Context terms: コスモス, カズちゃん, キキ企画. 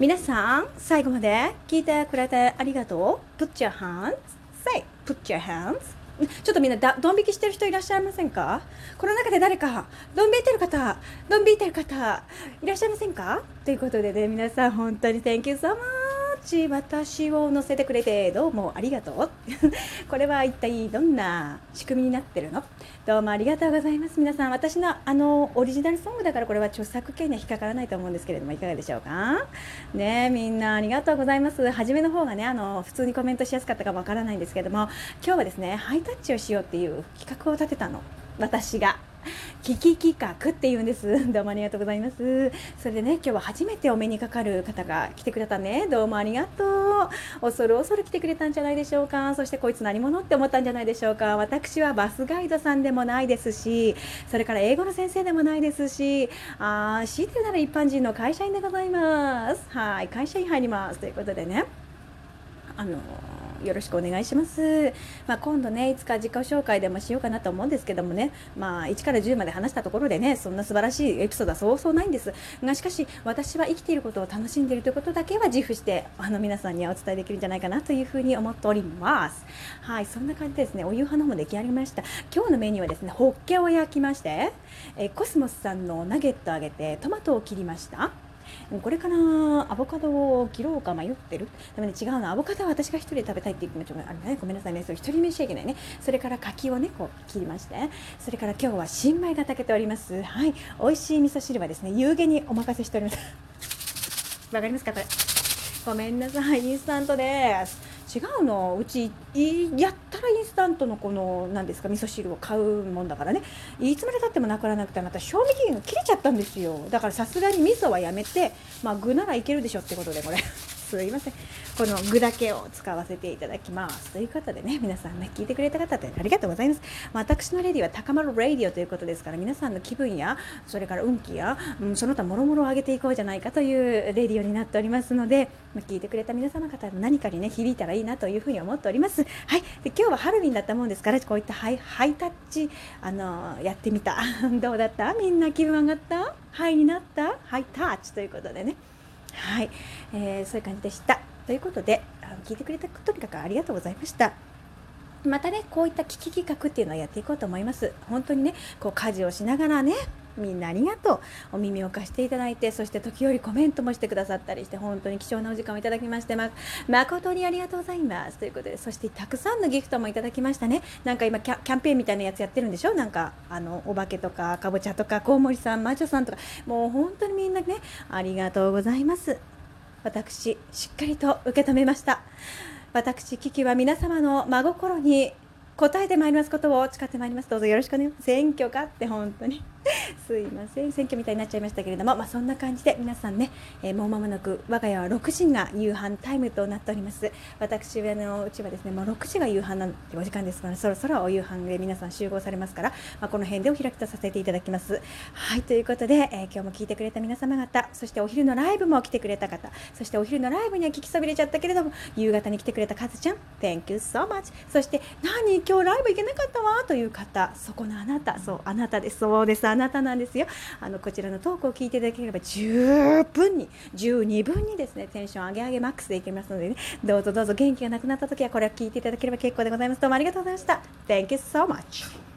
皆さん最後まで聞いてくれてありがとう。 Put your hands say put your hands。 ちょっとみんなドン引きしてる人いらっしゃいませんか？この中で誰かドン引いてる方いらっしゃいませんか？ということでね、皆さん本当に Thank you so much、 私を乗せてくれてどうもありがとうこれは一体どんな仕組みになってるの？どうもありがとうございます。皆さん、私のオリジナルソングだから、これは著作権には引っかからないと思うんですけれども、いかがでしょうかね。みんなありがとうございます。初めの方がね、普通にコメントしやすかったかわからないんですけれども、今日はですね、ハイタッチをしようっていう企画を立てたの、私がキキ企画っていうんです。どうもありがとうございます。それでね、今日は初めてお目にかかる方が来てくれたね。どうもありがとう。恐る来てくれたんじゃないでしょうか。そしてこいつ何者って思ったんじゃないでしょうか。私はバスガイドさんでもないですし、それから英語の先生でもないですし、強いて言うなら一般人の会社員でございます。はい、会社員入りますということでね、よろしくお願いします。今度ね、いつか自己紹介でもしようかなと思うんですけどもね、1から10まで話したところでね、そんな素晴らしいエピソードはそうそうないんですが、しかし私は生きていることを楽しんでいるということだけは自負して、皆さんにはお伝えできるんじゃないかなというふうに思っております。はい、そんな感じですね。お夕飯の方も出来上がりました。今日のメニューはですね、ホッケを焼きまして、コスモスさんのナゲットを揚げて、トマトを切りました。これからアボカドを切ろうか迷ってる。でもね、違うの、アボカドは私が一人で食べたいっていう気持ちがあるね。ごめんなさいね、それ一人にしちゃいけないね。それから柿をね、こう切りまして、それから今日は新米が炊けております。はい、美味しい味噌汁はですね、夕げにお任せしておりますわかりますか、これ。ごめんなさい、インスタントです。違うの、うちやったらインスタントのこの何ですか、味噌汁を買うもんだからね、いつまでたってもなくならなくて、また賞味期限が切れちゃったんですよ。だからさすがに味噌はやめて、具ならいけるでしょってことで、これすいません、この具だけを使わせていただきますということでね、皆さんね、聞いてくれた方でありがとうございます。私のレディは高まるレディオということですから、皆さんの気分や、それから運気や、その他もろもろ上げていこうじゃないかというレディオになっておりますので、聞いてくれた皆様方の何かにね、響いたらいいなというふうに思っております。はい、で今日はハロウィンだったもんですから、こういったハイタッチやってみたどうだった？みんな気分上がった？ハイになった？ハイタッチということでね。はい、そういう感じでしたということで、聞いてくれたとにかくありがとうございました。またね、こういった危機企画っていうのをやっていこうと思います。本当にね、こう家事をしながらね、みんなありがとう、お耳を貸していただいて、そして時折コメントもしてくださったりして、本当に貴重なお時間をいただきまして、誠にありがとうございますということで、そしてたくさんのギフトもいただきましたね。なんか今キャンペーンみたいなやつやってるんでしょ。なんかお化けとかかぼちゃとか、コウモリさん、魔女さんとか、もう本当にみんなね、ありがとうございます。私しっかりと受け止めました。私キキは皆様の真心に答えてまいりますことを誓ってまいります。どうぞよろしくね。選挙かって本当にすいません、選挙みたいになっちゃいましたけれども、そんな感じで皆さんね、もう間もなく我が家は6時が夕飯タイムとなっております。私のうちはですね、もう6時が夕飯なんてお時間ですから、そろそろお夕飯で皆さん集合されますから、この辺でお開きとさせていただきます。はい、ということで、今日も聞いてくれた皆様方、そしてお昼のライブも来てくれた方、そしてお昼のライブには聞きそびれちゃったけれども、夕方に来てくれたカズちゃん Thank you so much。 そして何今日ライブ行けなかったわという方、そこのあなた、そうあなたです、そうです、あなたなんですよ。こちらのトークを聞いていただければ十分に12分にですね、テンション上げ上げマックスでいけますのでね、どうぞどうぞ、元気がなくなった時はこれを聞いていただければ結構でございます。どうもありがとうございました。 Thank you so much。